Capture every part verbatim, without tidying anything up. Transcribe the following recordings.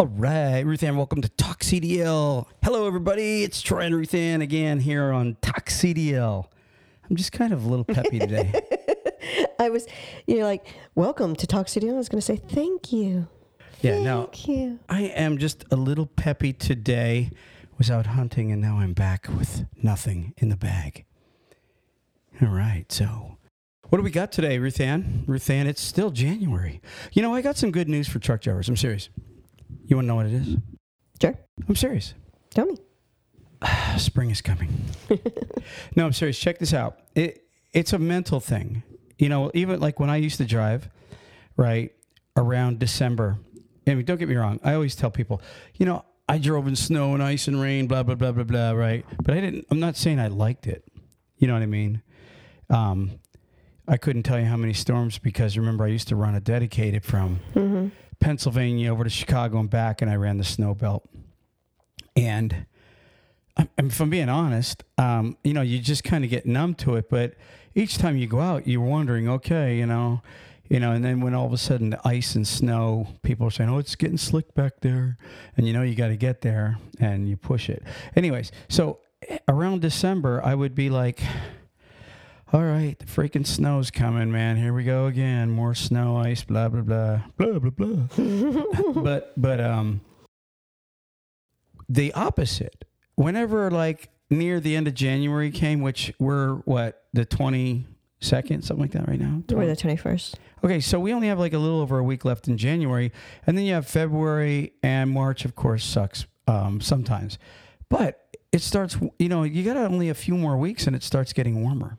All right, Ruth Ann, welcome to Talk C D L. Hello, everybody. It's Troy and Ruth Ann again here on Talk C D L. I'm just kind of a little peppy today. I was, you know, like, welcome to Talk C D L. I was going to say thank you. Yeah, thank no, you. I am just a little peppy today. Was out hunting, and now I'm back with nothing in the bag. All right, so what do we got today, Ruth Ann? Ruth Ann, it's still January. You know, I got some good news for truck drivers. I'm serious. You want to know what it is? Sure. I'm serious. Tell me. Spring is coming. No, I'm serious. Check this out. It It's a mental thing. You know, even like when I used to drive, right, around December. I mean, don't get me wrong. I always tell people, you know, I drove in snow and ice and rain, blah, blah, blah, blah, blah, right? But I didn't, I'm not saying I liked it. You know what I mean? Um, I couldn't tell you how many storms because, remember, I used to run a dedicated from... Mm-hmm. Pennsylvania over to Chicago and back, and I ran the snow belt. And I, if I'm being honest, um, you know, you just kind of get numb to it. But each time you go out, you're wondering, okay, you know, you know. And then when all of a sudden the ice and snow, people are saying, "Oh, it's getting slick back there," and you know, you got to get there and you push it. Anyways, so around December, I would be like, all right, the freaking snow's coming, man. Here we go again. More snow, ice, blah, blah, blah, blah, blah, blah. but but um, the opposite. Whenever, like, near the end of January came, which we're, what, the twenty-second, something like that right now? We're the twenty-first. Okay, so we only have, like, a little over a week left in January. And then you have February, and March, of course, sucks um, sometimes. But it starts, you know, you got only a few more weeks, and it starts getting warmer.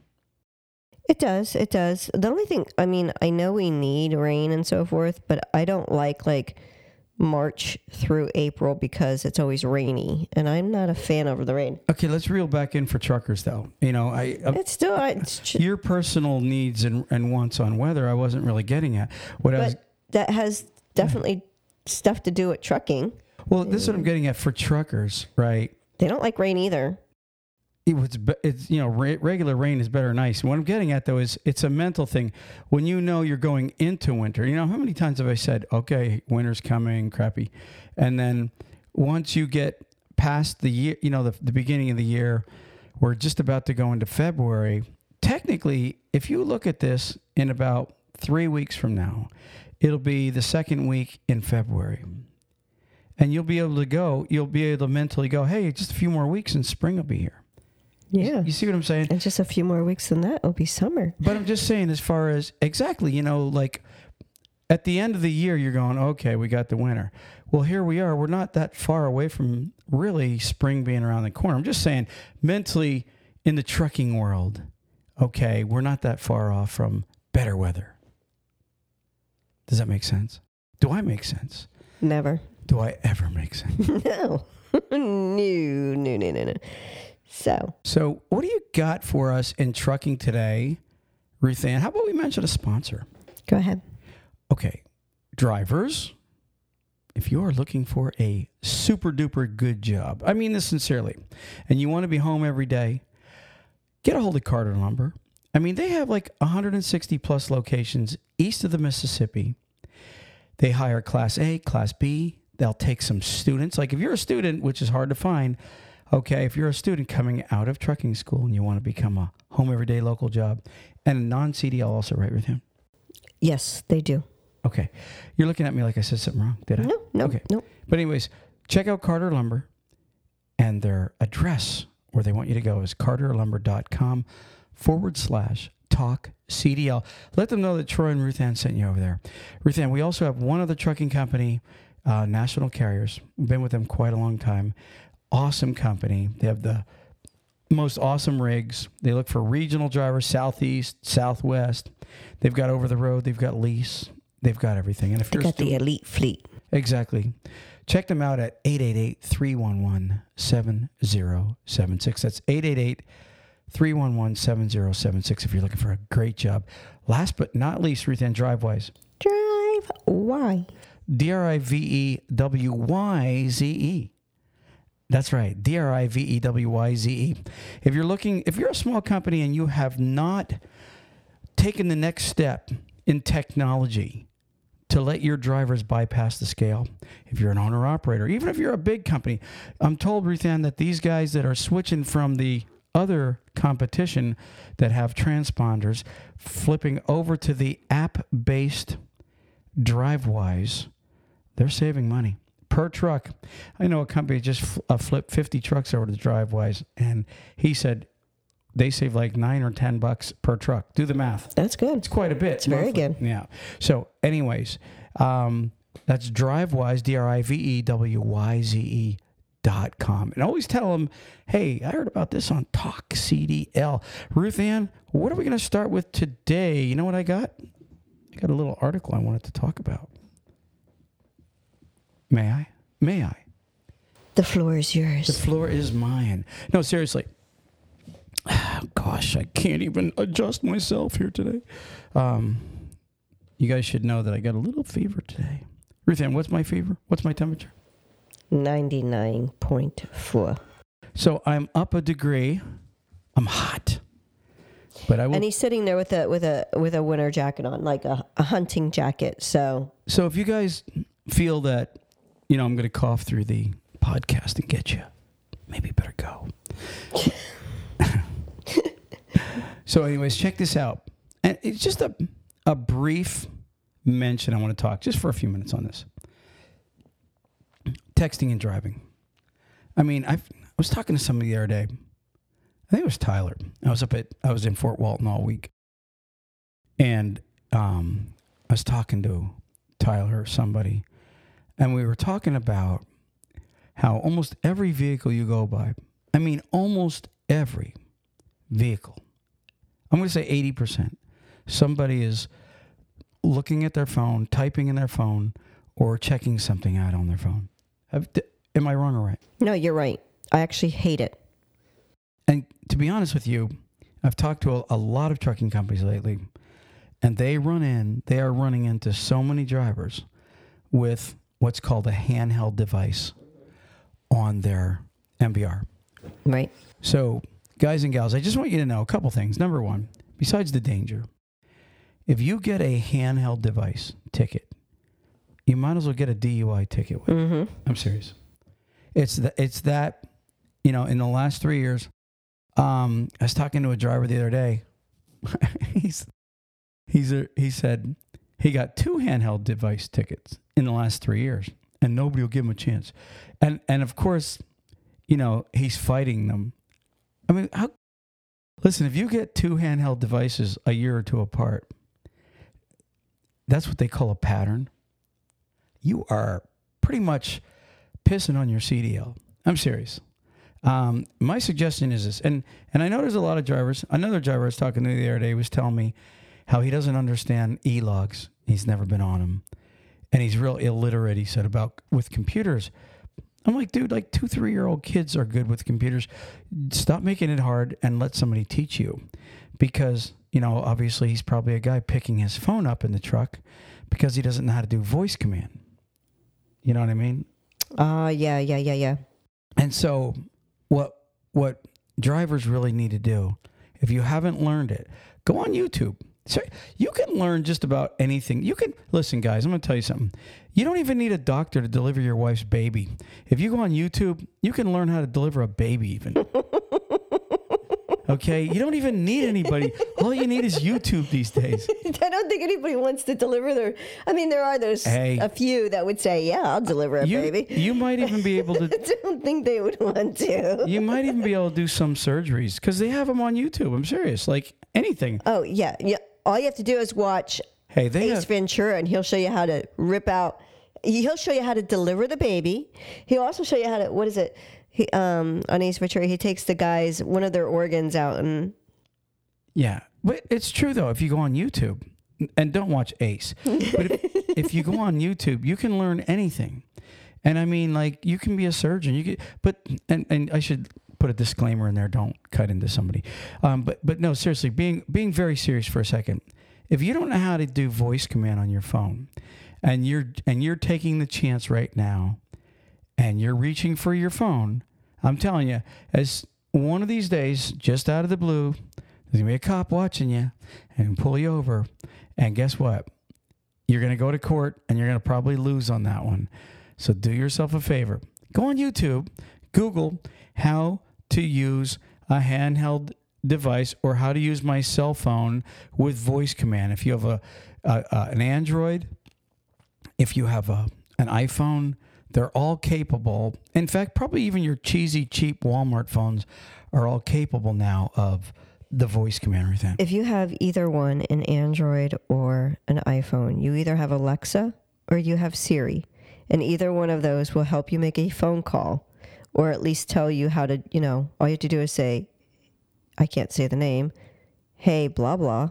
It does. It does. The only thing, I mean, I know we need rain and so forth, but I don't like like March through April because it's always rainy, and I'm not a fan of the rain. Okay, let's reel back in for truckers, though. You know, I uh, it's still I, it's ch- your personal needs and, and wants on weather. I wasn't really getting at what but I was. That has definitely stuff to do with trucking. Well, this is what I'm getting at for truckers, right? They don't like rain either. It was, it's, you know, re- regular rain is better than ice. What I'm getting at, though, is it's a mental thing. When you know you're going into winter, you know, how many times have I said, okay, winter's coming, crappy. And then once you get past the year, you know, the, the beginning of the year, we're just about to go into February. Technically, if you look at this in about three weeks from now, it'll be the second week in February. And you'll be able to go, you'll be able to mentally go, hey, just a few more weeks and spring will be here. Yeah. You see what I'm saying? And just a few more weeks than that, it'll be summer. But I'm just saying as far as, exactly, you know, like at the end of the year, you're going, okay, we got the winter. Well, here we are. We're not that far away from really spring being around the corner. I'm just saying mentally in the trucking world, okay, we're not that far off from better weather. Does that make sense? Do I make sense? Never. Do I ever make sense? No. No, no, no, no, no. So, so what do you got for us in trucking today, Ruth Ann? How about we mention a sponsor? Go ahead. Okay. Drivers, if you are looking for a super duper good job, I mean this sincerely, and you want to be home every day, get a hold of Carter Lumber. I mean, they have like one hundred sixty plus locations east of the Mississippi. They hire Class A, Class B. They'll take some students. Like if you're a student, which is hard to find, okay, if you're a student coming out of trucking school and you want to become a home everyday local job, and a non-C D L also, right, with him? Yes, they do. Okay. You're looking at me like I said something wrong, did I? No, no, okay. no. But anyways, check out Carter Lumber, and their address where they want you to go is carterlumber.com forward slash talk CDL. Let them know that Troy and Ruth Ann sent you over there. Ruth Ann, we also have one other trucking company, uh, National Carriers. We've been with them quite a long time. Awesome company. They have the most awesome rigs. They look for regional drivers, southeast, southwest. They've got over the road. They've got lease. They've got everything. And if you've got stu- the elite fleet. Exactly. Check them out at eight eight eight, three one one, seven zero seven six. That's eight eight eight, three one one, seven zero seven six if you're looking for a great job. Last but not least, Ruth Ann, Drivewyze. Drivewyze. D R I V E W Y Z E. That's right, D R I V E W Y Z E. If you're looking, if you're a small company and you have not taken the next step in technology, to let your drivers bypass the scale. If you're an owner-operator, even if you're a big company, I'm told, Ruth Ann, that these guys that are switching from the other competition that have transponders, flipping over to the app-based Drivewyze, they're saving money per truck. I know a company just fl- uh, flipped fifty trucks over to Drivewyze, and he said they save like nine or ten bucks per truck. Do the math. That's good. It's quite a bit. It's very good. Yeah. So, anyways, um, that's Drivewyze, D R I V E W Y Z E dot com. And always tell them, hey, I heard about this on Talk C D L. Ruth Ann, what are we going to start with today? You know what I got? I got a little article I wanted to talk about. May I? May I? The floor is yours. The floor is mine. No, seriously. Oh, gosh, I can't even adjust myself here today. Um, you guys should know that I got a little fever today. Ruth Ann, what's my fever? What's my temperature? ninety-nine point four. So I'm up a degree. I'm hot. But I will... And he's sitting there with a with a with a winter jacket on, like a, a hunting jacket. So So if you guys feel that, you know, I'm going to cough through the podcast and get you, maybe you better go. So anyways, check this out. And it's just a a brief mention I want to talk just for a few minutes on this. Texting and driving. I mean, I've, I was talking to somebody the other day. I think it was Tyler. I was up at, I was in Fort Walton all week. And um, I was talking to Tyler or somebody. And we were talking about how almost every vehicle you go by, I mean, almost every vehicle, I'm going to say eighty percent, somebody is looking at their phone, typing in their phone, or checking something out on their phone. Am I wrong or right? No, you're right. I actually hate it. And to be honest with you, I've talked to a, a lot of trucking companies lately, and they run in, they are running into so many drivers with what's called a handheld device on their M B R. Right. So, guys and gals, I just want you to know a couple things. Number one, besides the danger, if you get a handheld device ticket, you might as well get a D U I ticket with it. Mm-hmm. I'm serious. It's the, it's that, you know, in the last three years, um, I was talking to a driver the other day. he's, he's a, he said he got two handheld device tickets in the last three years, and nobody will give him a chance. And, and of course, you know, he's fighting them. I mean, how, listen, if you get two handheld devices a year or two apart, that's what they call a pattern. You are pretty much pissing on your C D L. I'm serious. Um, my suggestion is this, and, and I know there's a lot of drivers. Another driver I was talking to the other day was telling me how he doesn't understand e-logs. He's never been on them. And he's real illiterate, he said, about with computers. I'm like, dude, like two, three-year-old kids are good with computers. Stop making it hard and let somebody teach you. Because, you know, obviously he's probably a guy picking his phone up in the truck because he doesn't know how to do voice command. You know what I mean? Uh, yeah, yeah, yeah, yeah. And so what what drivers really need to do, if you haven't learned it, go on YouTube. So you can learn just about anything. You can, listen, guys, I'm going to tell you something. You don't even need a doctor to deliver your wife's baby. If you go on YouTube, you can learn how to deliver a baby even. Okay, you don't even need anybody. All you need is YouTube these days. I don't think anybody wants to deliver their... I mean, there are those hey, a few that would say, yeah, I'll deliver a you, baby. You might even be able to... I don't think they would want to. You might even be able to do some surgeries because they have them on YouTube. I'm serious. Like anything. Oh, yeah. yeah. All you have to do is watch hey, they Ace have... Ventura, and he'll show you how to rip out... He'll show you how to deliver the baby. He'll also show you how to... What is it? He, um, on Ace Ventura, he takes the guys, one of their organs out and... Yeah. But it's true, though, if you go on YouTube, and don't watch Ace, but if, if you go on YouTube, you can learn anything. And I mean, like, you can be a surgeon. You can, but and, and I should put a disclaimer in there. Don't cut into somebody. Um, but but no, seriously, being being very serious for a second, if you don't know how to do voice command on your phone, and you're and you're taking the chance right now, and you're reaching for your phone, I'm telling you, as one of these days, just out of the blue, there's going to be a cop watching you and pull you over. And guess what? You're going to go to court, and you're going to probably lose on that one. So do yourself a favor. Go on YouTube, Google how to use a handheld device or how to use my cell phone with voice command. If you have a, a, a an Android, if you have a an iPhone, they're all capable. In fact, probably even your cheesy, cheap Walmart phones are all capable now of the voice command or thing. If you have either one, an Android or an iPhone, you either have Alexa or you have Siri. And either one of those will help you make a phone call or at least tell you how to, you know, all you have to do is say, I can't say the name, hey, blah, blah,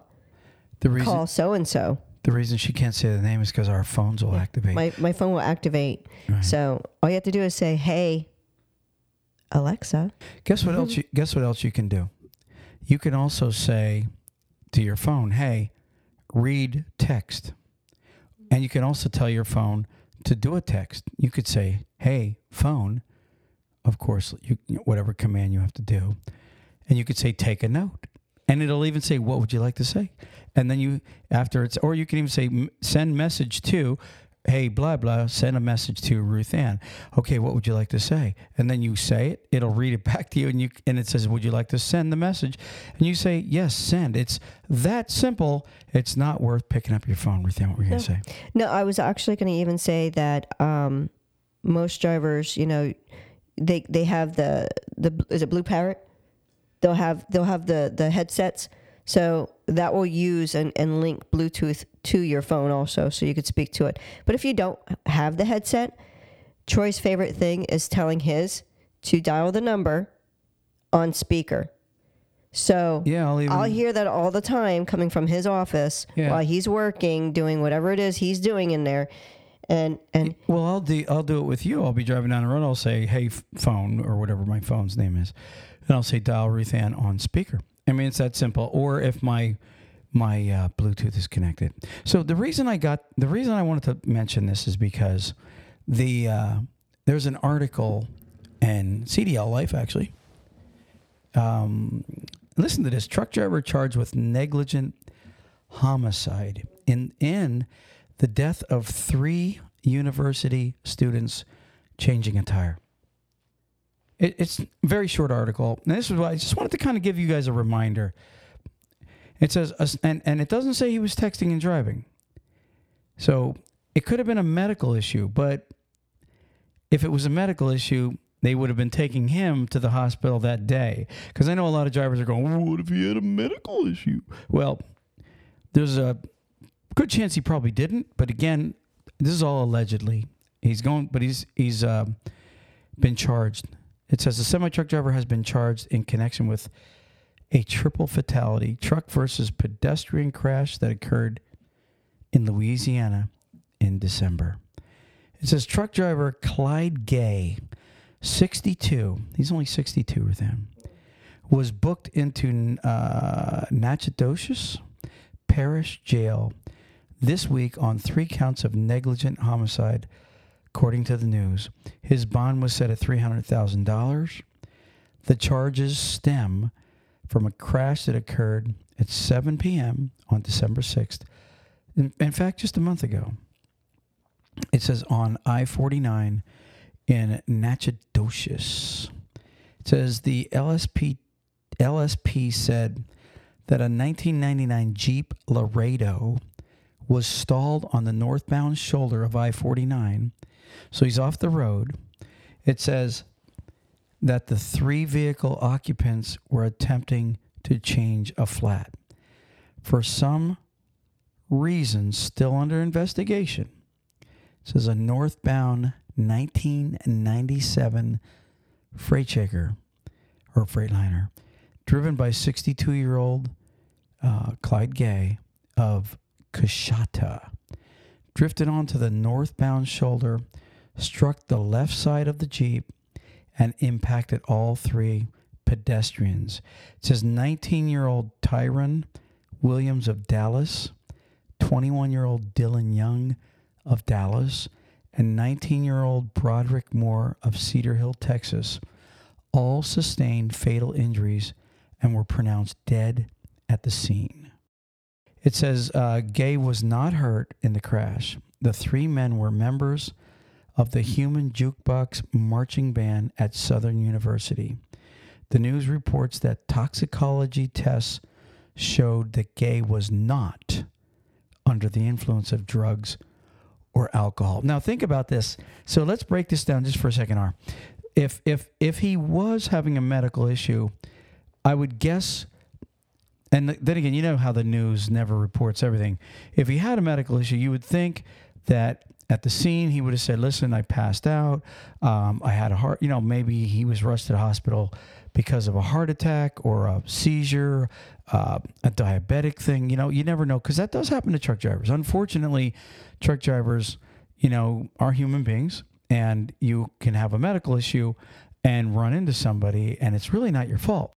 the reason, call so-and-so. The reason she can't say the name is because our phones will yeah. activate. My my phone will activate. Right. So all you have to do is say, hey, Alexa. Guess what else you, guess what else you can do? You can also say to your phone, hey, read text. And you can also tell your phone to do a text. You could say, hey, phone, of course, you, whatever command you have to do. And you could say, take a note. And it'll even say, what would you like to say? And then you, after it's, or you can even say, send message to, hey, blah, blah, send a message to Ruth Ann. Okay, what would you like to say? And then you say it, it'll read it back to you, and you and it says, would you like to send the message? And you say, yes, send. It's that simple. It's not worth picking up your phone, Ruth Ann, what were you no. going to say? No, I was actually going to even say that um, most drivers, you know, they they have the, the is it Blue Parrot? They'll have they'll have the, the headsets, so that will use and, and link Bluetooth to your phone also, so you could speak to it. But if you don't have the headset, Troy's favorite thing is telling his to dial the number on speaker. So yeah, I'll, even, I'll hear that all the time coming from his office yeah. while he's working, doing whatever it is he's doing in there. And and well, I'll do I'll do it with you. I'll be driving down the road. I'll say, "Hey, phone," or whatever my phone's name is, and I'll say, "Dial Ruth Ann on speaker." I mean, it's that simple. Or if my my uh, Bluetooth is connected. So the reason I got the reason I wanted to mention this is because the uh, there's an article in C D L Life actually. Um, listen to this: truck driver charged with negligent homicide in in. The death of three university students changing a tire. It, it's a very short article. And this is why I just wanted to kind of give you guys a reminder. It says, and, and it doesn't say he was texting and driving. So it could have been a medical issue, but if it was a medical issue, they would have been taking him to the hospital that day. Because I know a lot of drivers are going, what if he had a medical issue? Well, there's a... good chance he probably didn't, but again, this is all allegedly. He's going, but he's he's uh, been charged. It says the semi-truck driver has been charged in connection with a triple fatality, truck versus pedestrian crash that occurred in Louisiana in December. It says truck driver Clyde Gay, sixty-two, he's only sixty-two with him, was booked into uh, Natchitoches Parish Jail this week on three counts of negligent homicide, according to the news. His bond was set at three hundred thousand dollars. The charges stem from a crash that occurred at seven p.m. on December sixth. In, in fact, just a month ago. It says on I forty-nine in Natchitoches. It says the L S P L S P said that a nineteen ninety-nine Jeep Laredo was stalled on the northbound shoulder of I forty-nine, so he's off the road. It says that the three vehicle occupants were attempting to change a flat. For some reason, still under investigation, it says a northbound nineteen ninety-seven Freightaker or Freightliner, driven by sixty-two-year-old uh, Clyde Gay of Coshata, drifted onto the northbound shoulder, struck the left side of the Jeep, and impacted all three pedestrians. It says nineteen-year-old Tyron Williams of Dallas, twenty-one-year-old Dylan Young of Dallas, and nineteen-year-old Broderick Moore of Cedar Hill, Texas, all sustained fatal injuries and were pronounced dead at the scene. It says, uh, Gay was not hurt in the crash. The three men were members of the Human Jukebox Marching Band at Southern University. The news reports that toxicology tests showed that Gay was not under the influence of drugs or alcohol. Now, think about this. So let's break this down just for a second, R. If if if he was having a medical issue, I would guess, and then again, you know how the news never reports everything. If he had a medical issue, you would think that at the scene he would have said, listen, I passed out, um, I had a heart, you know, maybe he was rushed to the hospital because of a heart attack or a seizure, uh, a diabetic thing, you know, you never know, because that does happen to truck drivers. Unfortunately, truck drivers, you know, are human beings, and you can have a medical issue and run into somebody, and it's really not your fault.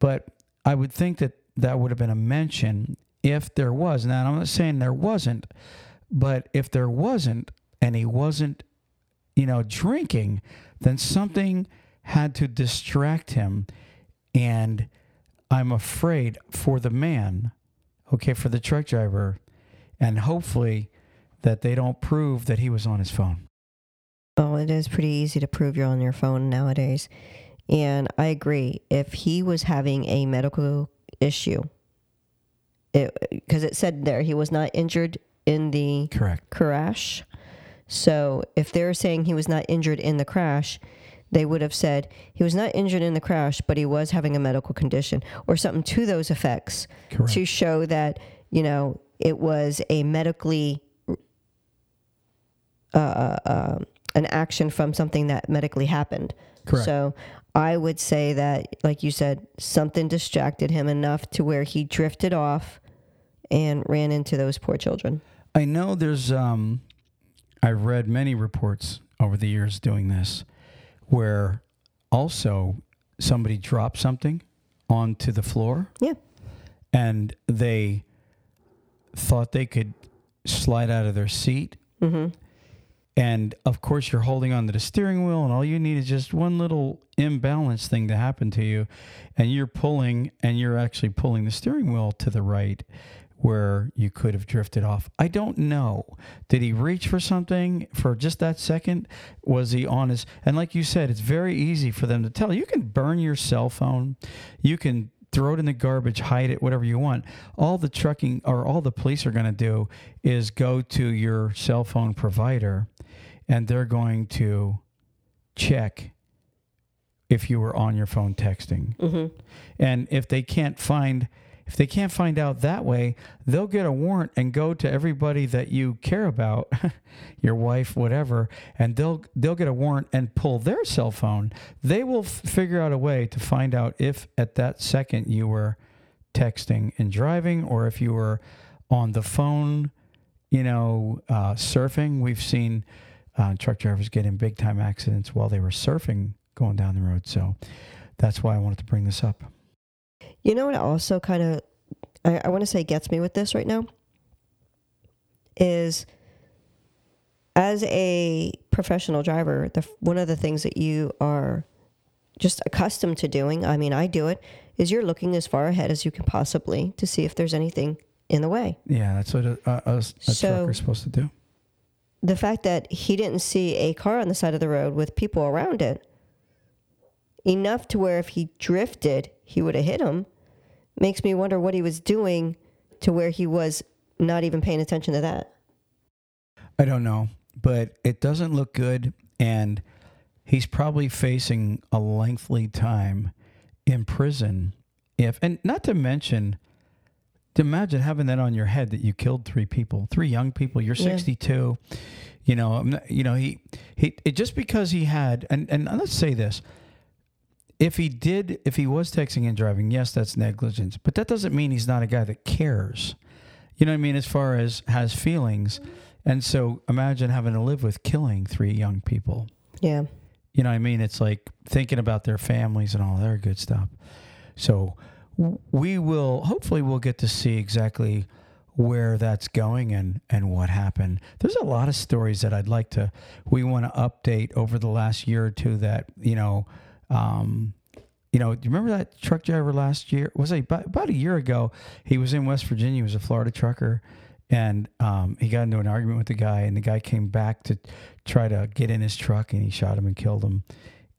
But I would think that that would have been a mention if there was. Now, I'm not saying there wasn't, but if there wasn't and he wasn't, you know, drinking, then something had to distract him. And I'm afraid for the man, okay, for the truck driver, and hopefully that they don't prove that he was on his phone. Well, it is pretty easy to prove you're on your phone nowadays. And I agree. If he was having a medical issue, because it, it said there he was not injured in the Correct. crash. So if they're saying he was not injured in the crash, they would have said he was not injured in the crash, but he was having a medical condition or something to those effects. Correct. To show that, you know, it was a medically uh, uh, an action from something that medically happened. Correct. So I would say that, like you said, something distracted him enough to where he drifted off and ran into those poor children. I know there's, um, I've read many reports over the years doing this, where also somebody dropped something onto the floor. Yeah. And they thought they could slide out of their seat. Mm-hmm. And, of course, you're holding on to the steering wheel, and all you need is just one little imbalance thing to happen to you, and you're pulling, and you're actually pulling the steering wheel to the right where you could have drifted off. I don't know. Did he reach for something for just that second? Was he on his... And like you said, it's very easy for them to tell. You can burn your cell phone. You can throw it in the garbage, hide it, whatever you want. All the trucking or all the police are going to do is go to your cell phone provider, and they're going to check if you were on your phone texting. Mm-hmm. And if they can't find if they can't find out that way, they'll get a warrant and go to everybody that you care about, your wife, whatever, and they'll they'll get a warrant and pull their cell phone. They will f- figure out a way to find out if at that second you were texting and driving, or if you were on the phone, you know, uh, surfing. We've seen Uh, truck drivers get in big time accidents while they were surfing going down the road. So that's why I wanted to bring this up. You know what also kind of, I, I want to say gets me with this right now is, as a professional driver, the, one of the things that you are just accustomed to doing, I mean, I do it, is you're looking as far ahead as you can possibly to see if there's anything in the way. Yeah, that's what a, a, a so, trucker is supposed to do. The fact that he didn't see a car on the side of the road with people around it, enough to where if he drifted, he would have hit him, makes me wonder what he was doing to where he was not even paying attention to that. I don't know, but it doesn't look good, and he's probably facing a lengthy time in prison. If and not to mention... To imagine having that on your head that you killed three people, three young people. You're sixty-two. Yeah. You know, I'm not, you know, he, he, it just because he had, and, and let's say this, if he did, if he was texting and driving, yes, that's negligence, but that doesn't mean he's not a guy that cares. You know what I mean? As far as has feelings. And so imagine having to live with killing three young people. Yeah. You know what I mean? It's like thinking about their families and all their good stuff. So we will, hopefully we'll get to see exactly where that's going and, and what happened. There's a lot of stories that I'd like to, we want to update over the last year or two that, you know, um, You know, do you remember that truck driver last year? Was it about, about a year ago? He was in West Virginia. He was a Florida trucker. And um, he got into an argument with the guy, and the guy came back to try to get in his truck, and he shot him and killed him.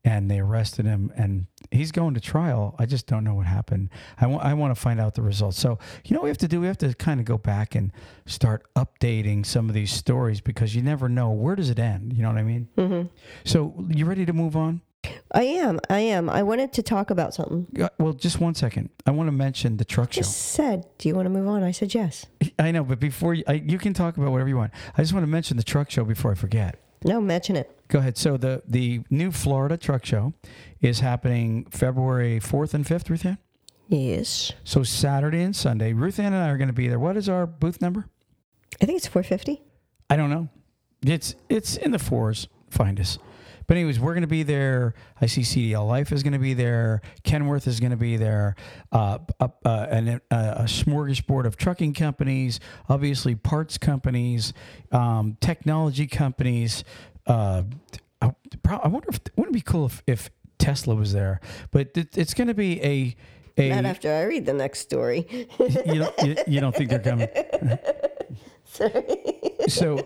And they arrested him, and he's going to trial. I just don't know what happened. I, w- I want to find out the results. So, you know what we have to do? We have to kind of go back and start updating some of these stories, because you never know. Where does it end? You know what I mean? Mm-hmm. So you ready to move on? I am. I am. I wanted to talk about something. Well, just one second. I want to mention the truck show. You just said, do you want to move on? I said yes. I know, but before you, I, you can talk about whatever you want. I just want to mention the truck show before I forget. No, mention it. Go ahead. So the, the new Florida truck show is happening February fourth and fifth, Ruth Ann? Yes. So Saturday and Sunday. Ruth Ann and I are going to be there. What is our booth number? I think it's four fifty. I don't know. It's it's in the fours. Find us. But anyways, we're going to be there. I see C D L Life is going to be there. Kenworth is going to be there. Uh, uh, uh, and uh, a smorgasbord of trucking companies, obviously parts companies, um, technology companies. Uh, I, I wonder if wouldn't it be cool if, if Tesla was there? But it, it's going to be a, a not after I read the next story. you, don't, you, you don't think they're coming? Sorry. So,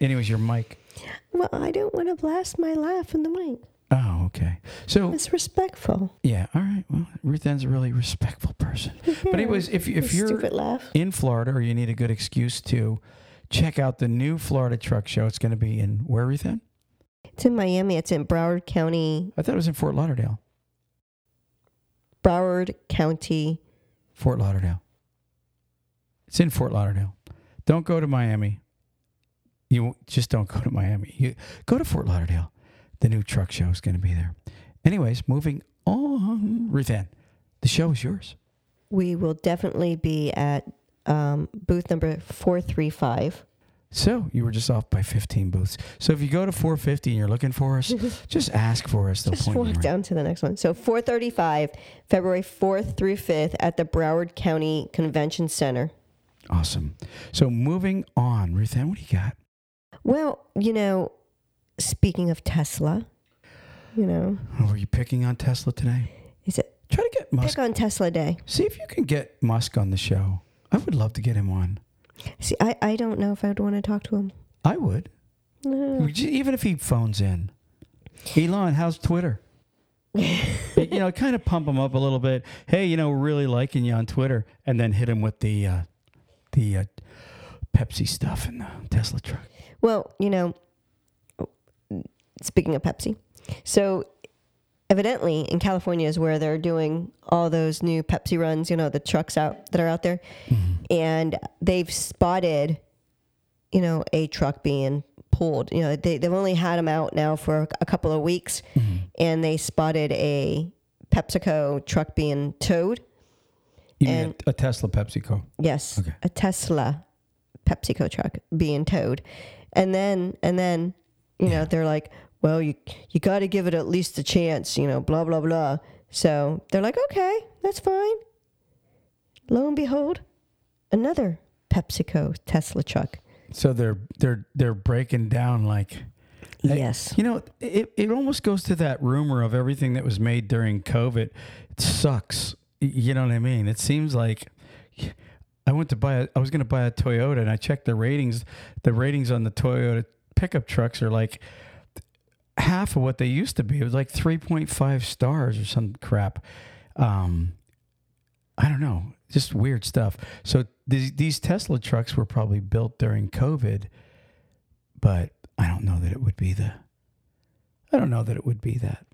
anyways, your mic. Well, I don't want to blast my laugh in the mic. Oh, okay. So it's respectful. Yeah. All right. Well, Ruth Ann's a really respectful person. But anyways, if if you're in Florida or you need a good excuse to check out the new Florida truck show, it's going to be in where, Ruth Ann? It's in Miami. It's in Broward County. I thought it was in Fort Lauderdale. Broward County. Fort Lauderdale. It's in Fort Lauderdale. Don't go to Miami. You just don't go to Miami. You go to Fort Lauderdale. The new truck show is going to be there. Anyways, moving on. Ruth Ann, the show is yours. We will definitely be at um, booth number four thirty-five. So you were just off by fifteen booths. So if you go to four fifty and you're looking for us, just ask for us. Just point walk right down to the next one. So four thirty-five, February fourth through fifth at the Broward County Convention Center. Awesome. So moving on, Ruth Ann, what do you got? Well, you know, speaking of Tesla, you know. Oh, are you picking on Tesla today? Is it? Try to get Musk. Pick on Tesla Day. See if you can get Musk on the show. I would love to get him on. See, I, I don't know if I would want to talk to him. I would. No. Even if he phones in. Elon, how's Twitter? You know, kind of pump him up a little bit. Hey, you know, really liking you on Twitter. And then hit him with the uh, the uh, Pepsi stuff and the Tesla truck. Well, you know, speaking of Pepsi, so evidently in California is where they're doing all those new Pepsi runs, you know, the trucks out that are out there. Mm-hmm. And they've spotted, you know, a truck being pulled. You know, they, they've only had them out now for a couple of weeks. Mm-hmm. And they spotted a PepsiCo truck being towed. You mean a, a Tesla PepsiCo? Yes, okay. A Tesla PepsiCo truck being towed. And then, and then, you know, yeah. They're like, well, you you got to give it at least a chance, you know, blah, blah, blah. So they're like, okay, that's fine. Lo and behold, another PepsiCo Tesla truck. So they're they're they're breaking down like. Yes. You know, it, it almost goes to that rumor of everything that was made during COVID. It sucks. You know what I mean? It seems like. I went to buy. A, I was going to buy a Toyota, and I checked the ratings. The ratings on the Toyota pickup trucks are like half of what they used to be. It was like three point five stars or some crap. Um, I don't know, just weird stuff. So these, these Tesla trucks were probably built during COVID, but I don't know that it would be the. I don't know that it would be that.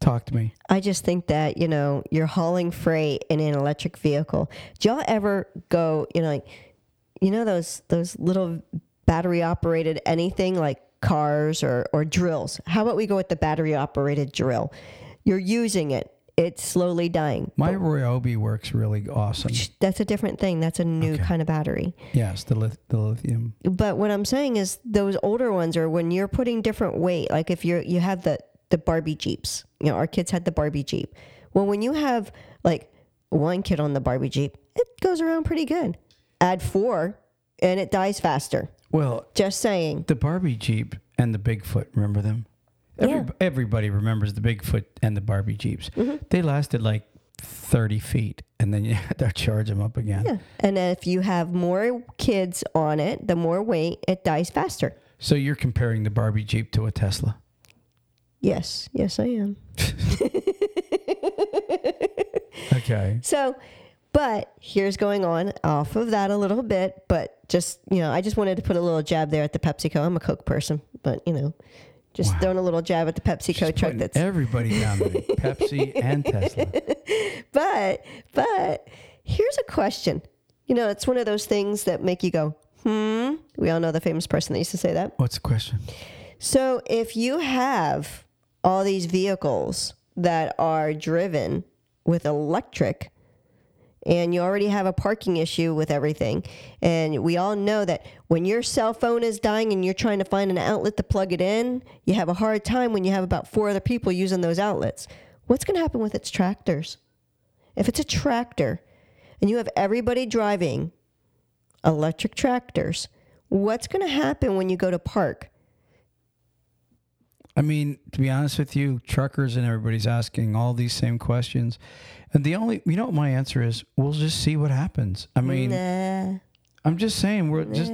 Talk to me. I just think that, you know, you're hauling freight in an electric vehicle. Do y'all ever go, you know, like, you know, those those little battery operated anything like cars or, or drills? How about we go with the battery operated drill? You're using it. It's slowly dying. My Ryobi works really awesome. That's a different thing. That's a new okay. kind of battery. Yes, the, lith- the lithium. But what I'm saying is those older ones are when you're putting different weight, like if you're you have the the Barbie Jeeps. You know, our kids had the Barbie Jeep. Well, when you have like one kid on the Barbie Jeep, it goes around pretty good. Add four and it dies faster. Well, just saying. The Barbie Jeep and the Bigfoot, remember them? Every, yeah. Everybody remembers the Bigfoot and the Barbie Jeeps. Mm-hmm. They lasted like thirty feet, and then you had to charge them up again. Yeah. And if you have more kids on it, the more weight, it dies faster. So you're comparing the Barbie Jeep to a Tesla? Yes. Yes, I am. Okay. So, but here's going on off of that a little bit, but just, you know, I just wanted to put a little jab there at the PepsiCo. I'm a Coke person, but, you know. Just wow. throwing a little jab at the PepsiCo truck. That's everybody down there, Pepsi and Tesla. But, but here's a question. You know, it's one of those things that make you go, hmm. We all know the famous person that used to say that. What's the question? So if you have all these vehicles that are driven with electric and you already have a parking issue with everything, and we all know that when your cell phone is dying and you're trying to find an outlet to plug it in, you have a hard time when you have about four other people using those outlets. What's going to happen with its tractors? If it's a tractor and you have everybody driving electric tractors, what's going to happen when you go to park? I mean, to be honest with you, truckers and everybody's asking all these same questions. And the only, you know what my answer is? We'll just see what happens. I mean, nah. I'm just saying, we're nah. just,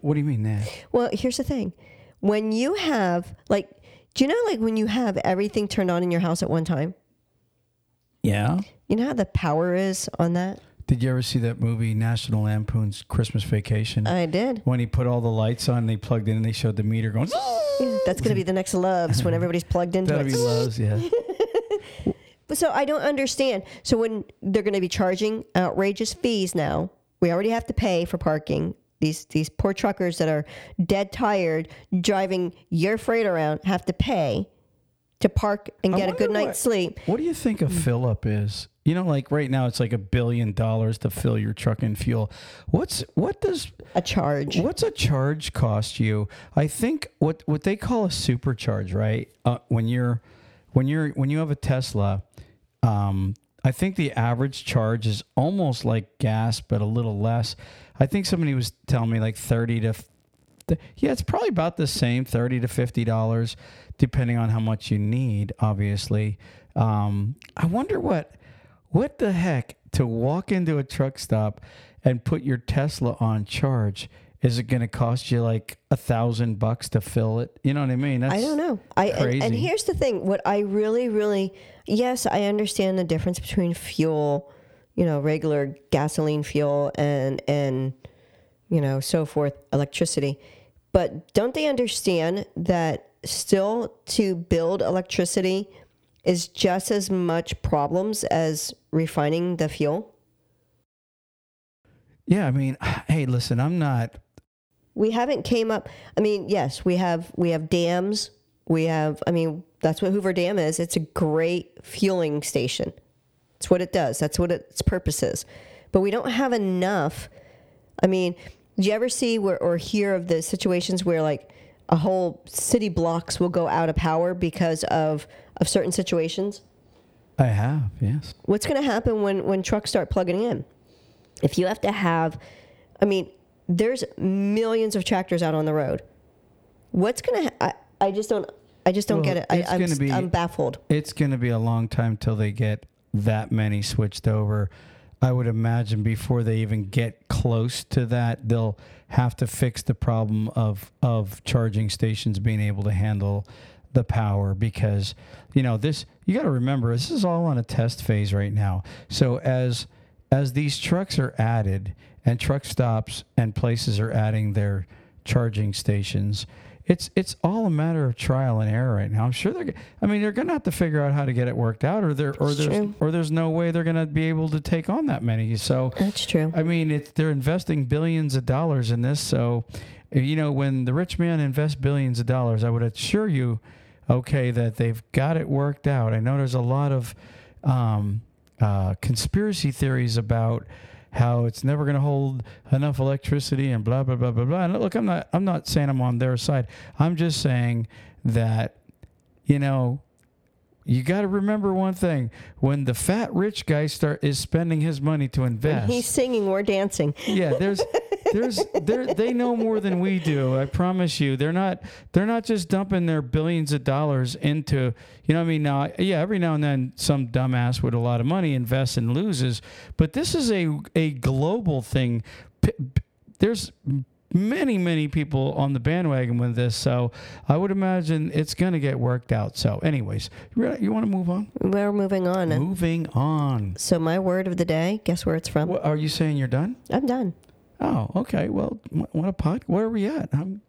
what do you mean nah? Well, here's the thing. When you have, like, do you know, like, when you have everything turned on in your house at one time? Yeah. You know how the power is on that? Did you ever see that movie, National Lampoon's Christmas Vacation? I did. When he put all the lights on, they plugged in, and they showed the meter going. Yeah, that's going to be the next Loves when everybody's plugged into That'll it. That'll be Loves, yeah. But so I don't understand. So when they're going to be charging outrageous fees now, we already have to pay for parking. These these poor truckers that are dead tired driving your freight around have to pay to park and get a good night's what, sleep. What do you think a fill-up is? You know, like right now, it's like a billion dollars to fill your truck and fuel. What's what does a charge? What's a charge cost you? I think what, what they call a supercharge, right? Uh, when you're when you're when you have a Tesla, um, I think the average charge is almost like gas, but a little less. I think somebody was telling me like thirty to, th- yeah, it's probably about the same, thirty to fifty dollars, depending on how much you need. Obviously, um, I wonder what. What the heck to walk into a truck stop and put your Tesla on charge? Is it going to cost you like a thousand bucks to fill it? You know what I mean? That's I don't know. I crazy. And, and here's the thing. What I really, really, yes, I understand the difference between fuel, you know, regular gasoline fuel and, and, you know, so forth, electricity. But don't they understand that still to build electricity is just as much problems as refining the fuel? Yeah, I mean, hey, listen, I'm not... We haven't came up... I mean, yes, we have we have dams. We have... I mean, that's what Hoover Dam is. It's a great fueling station. It's what it does. That's what its purpose is. But we don't have enough... I mean, do you ever see where, or hear of the situations where, like, a whole city blocks will go out of power because of... of certain situations? I have, yes. What's going to happen when, when trucks start plugging in? If you have to have, I mean, there's millions of tractors out on the road. What's going to, ha- I, I just don't, I just don't well, get it. I, I'm, be, I'm baffled. It's going to be a long time till they get that many switched over. I would imagine before they even get close to that, they'll have to fix the problem of, of charging stations being able to handle the power, because, you know, this, you got to remember, this is all on a test phase right now. So as as these trucks are added and truck stops and places are adding their charging stations, it's it's all a matter of trial and error right now. I'm sure they're, I mean, they're going to have to figure out how to get it worked out, or there or there's, or there's no way they're going to be able to take on that many. So that's true. I mean, it's, they're investing billions of dollars in this. So, you know, when the rich man invests billions of dollars, I would assure you, okay, that they've got it worked out. I know there's a lot of um, uh, conspiracy theories about how it's never going to hold enough electricity and blah, blah, blah, blah, blah. And look, I'm not, I'm not saying I'm on their side. I'm just saying that, you know, you got to remember one thing. When the fat rich guy start is spending his money to invest. When he's singing, we're dancing. Yeah, there's there's they know more than we do. I promise you. They're not they're not just dumping their billions of dollars into, you know what I mean? Now, yeah, every now and then some dumbass with a lot of money invests and loses, but this is a a global thing. There's Many, many people on the bandwagon with this, so I would imagine it's going to get worked out. So anyways, you want to move on? We're moving on. Moving on. So my word of the day, guess where it's from? Well, are you saying you're done? I'm done. Oh, okay. Well, what a pod. Where are we at? I'm,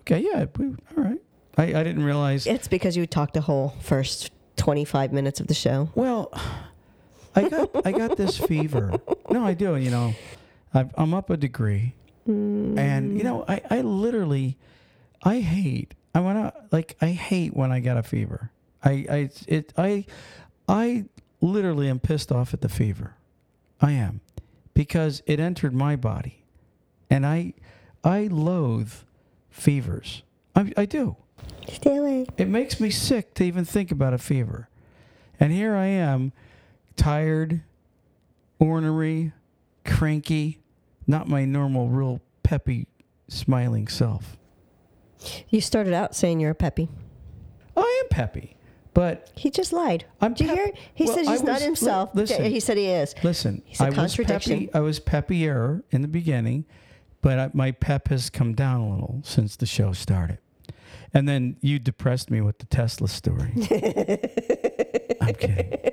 okay, yeah. All right. I, I didn't realize. It's because you talked the whole first twenty-five minutes of the show. Well, I got I got this fever. No, I do. You know, I've, I'm up a degree. And, you know, I, I literally, I hate, I want to, like, I hate when I got a fever. I, I, it, I, I literally am pissed off at the fever. I am, because it entered my body and I, I loathe fevers. I, I do. Stay away. It makes me sick to even think about a fever. And here I am, tired, ornery, cranky. Not my normal, real peppy, smiling self. You started out saying you're a peppy. I am peppy, but... He just lied. I'm Did pep- you hear? He well, said he's was, not himself. Li- listen, he said he is. Listen, he's a I contradiction. Was peppy, I was peppier in the beginning, but I, my pep has come down a little since the show started. And then you depressed me with the Tesla story. I'm kidding.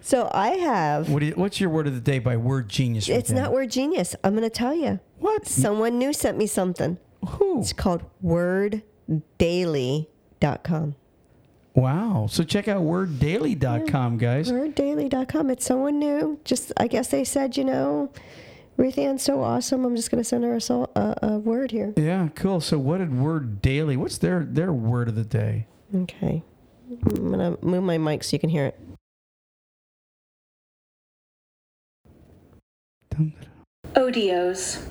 So I have... What do you, what's your word of the day by Word Genius? It's not Word Genius. I'm going to tell you. What? Someone new sent me something. Who? It's called word daily dot com. Wow. So check out word daily dot com, yeah. Guys. word daily dot com. It's someone new. Just, I guess they said, you know, Ruth Ann's so awesome. I'm just going to send her a, sol- a, a word here. Yeah, cool. So what did Word Daily... What's their, their word of the day? Okay. I'm going to move my mic so you can hear it. Odios.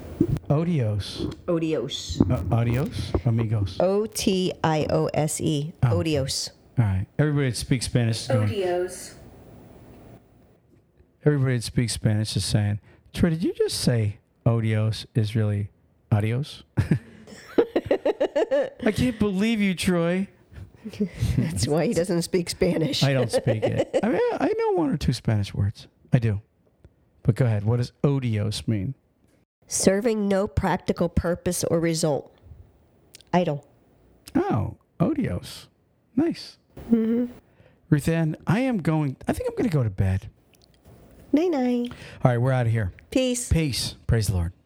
Odios. Odios. Uh, adios, amigos. O T I O S E. Oh. Odios. All right. Everybody that speaks Spanish is going. Odios. Everybody that speaks Spanish is saying, Troy, did you just say odios is really adios? I can't believe you, Troy. That's why he doesn't speak Spanish. I don't speak it. I mean, I know one or two Spanish words. I do. But go ahead. What does odios mean? Serving no practical purpose or result. Idle. Oh, odios. Nice. Mm-hmm. Ruth Ann, I am going, I think I'm going to go to bed. Night-night. All right, we're out of here. Peace. Peace. Praise the Lord.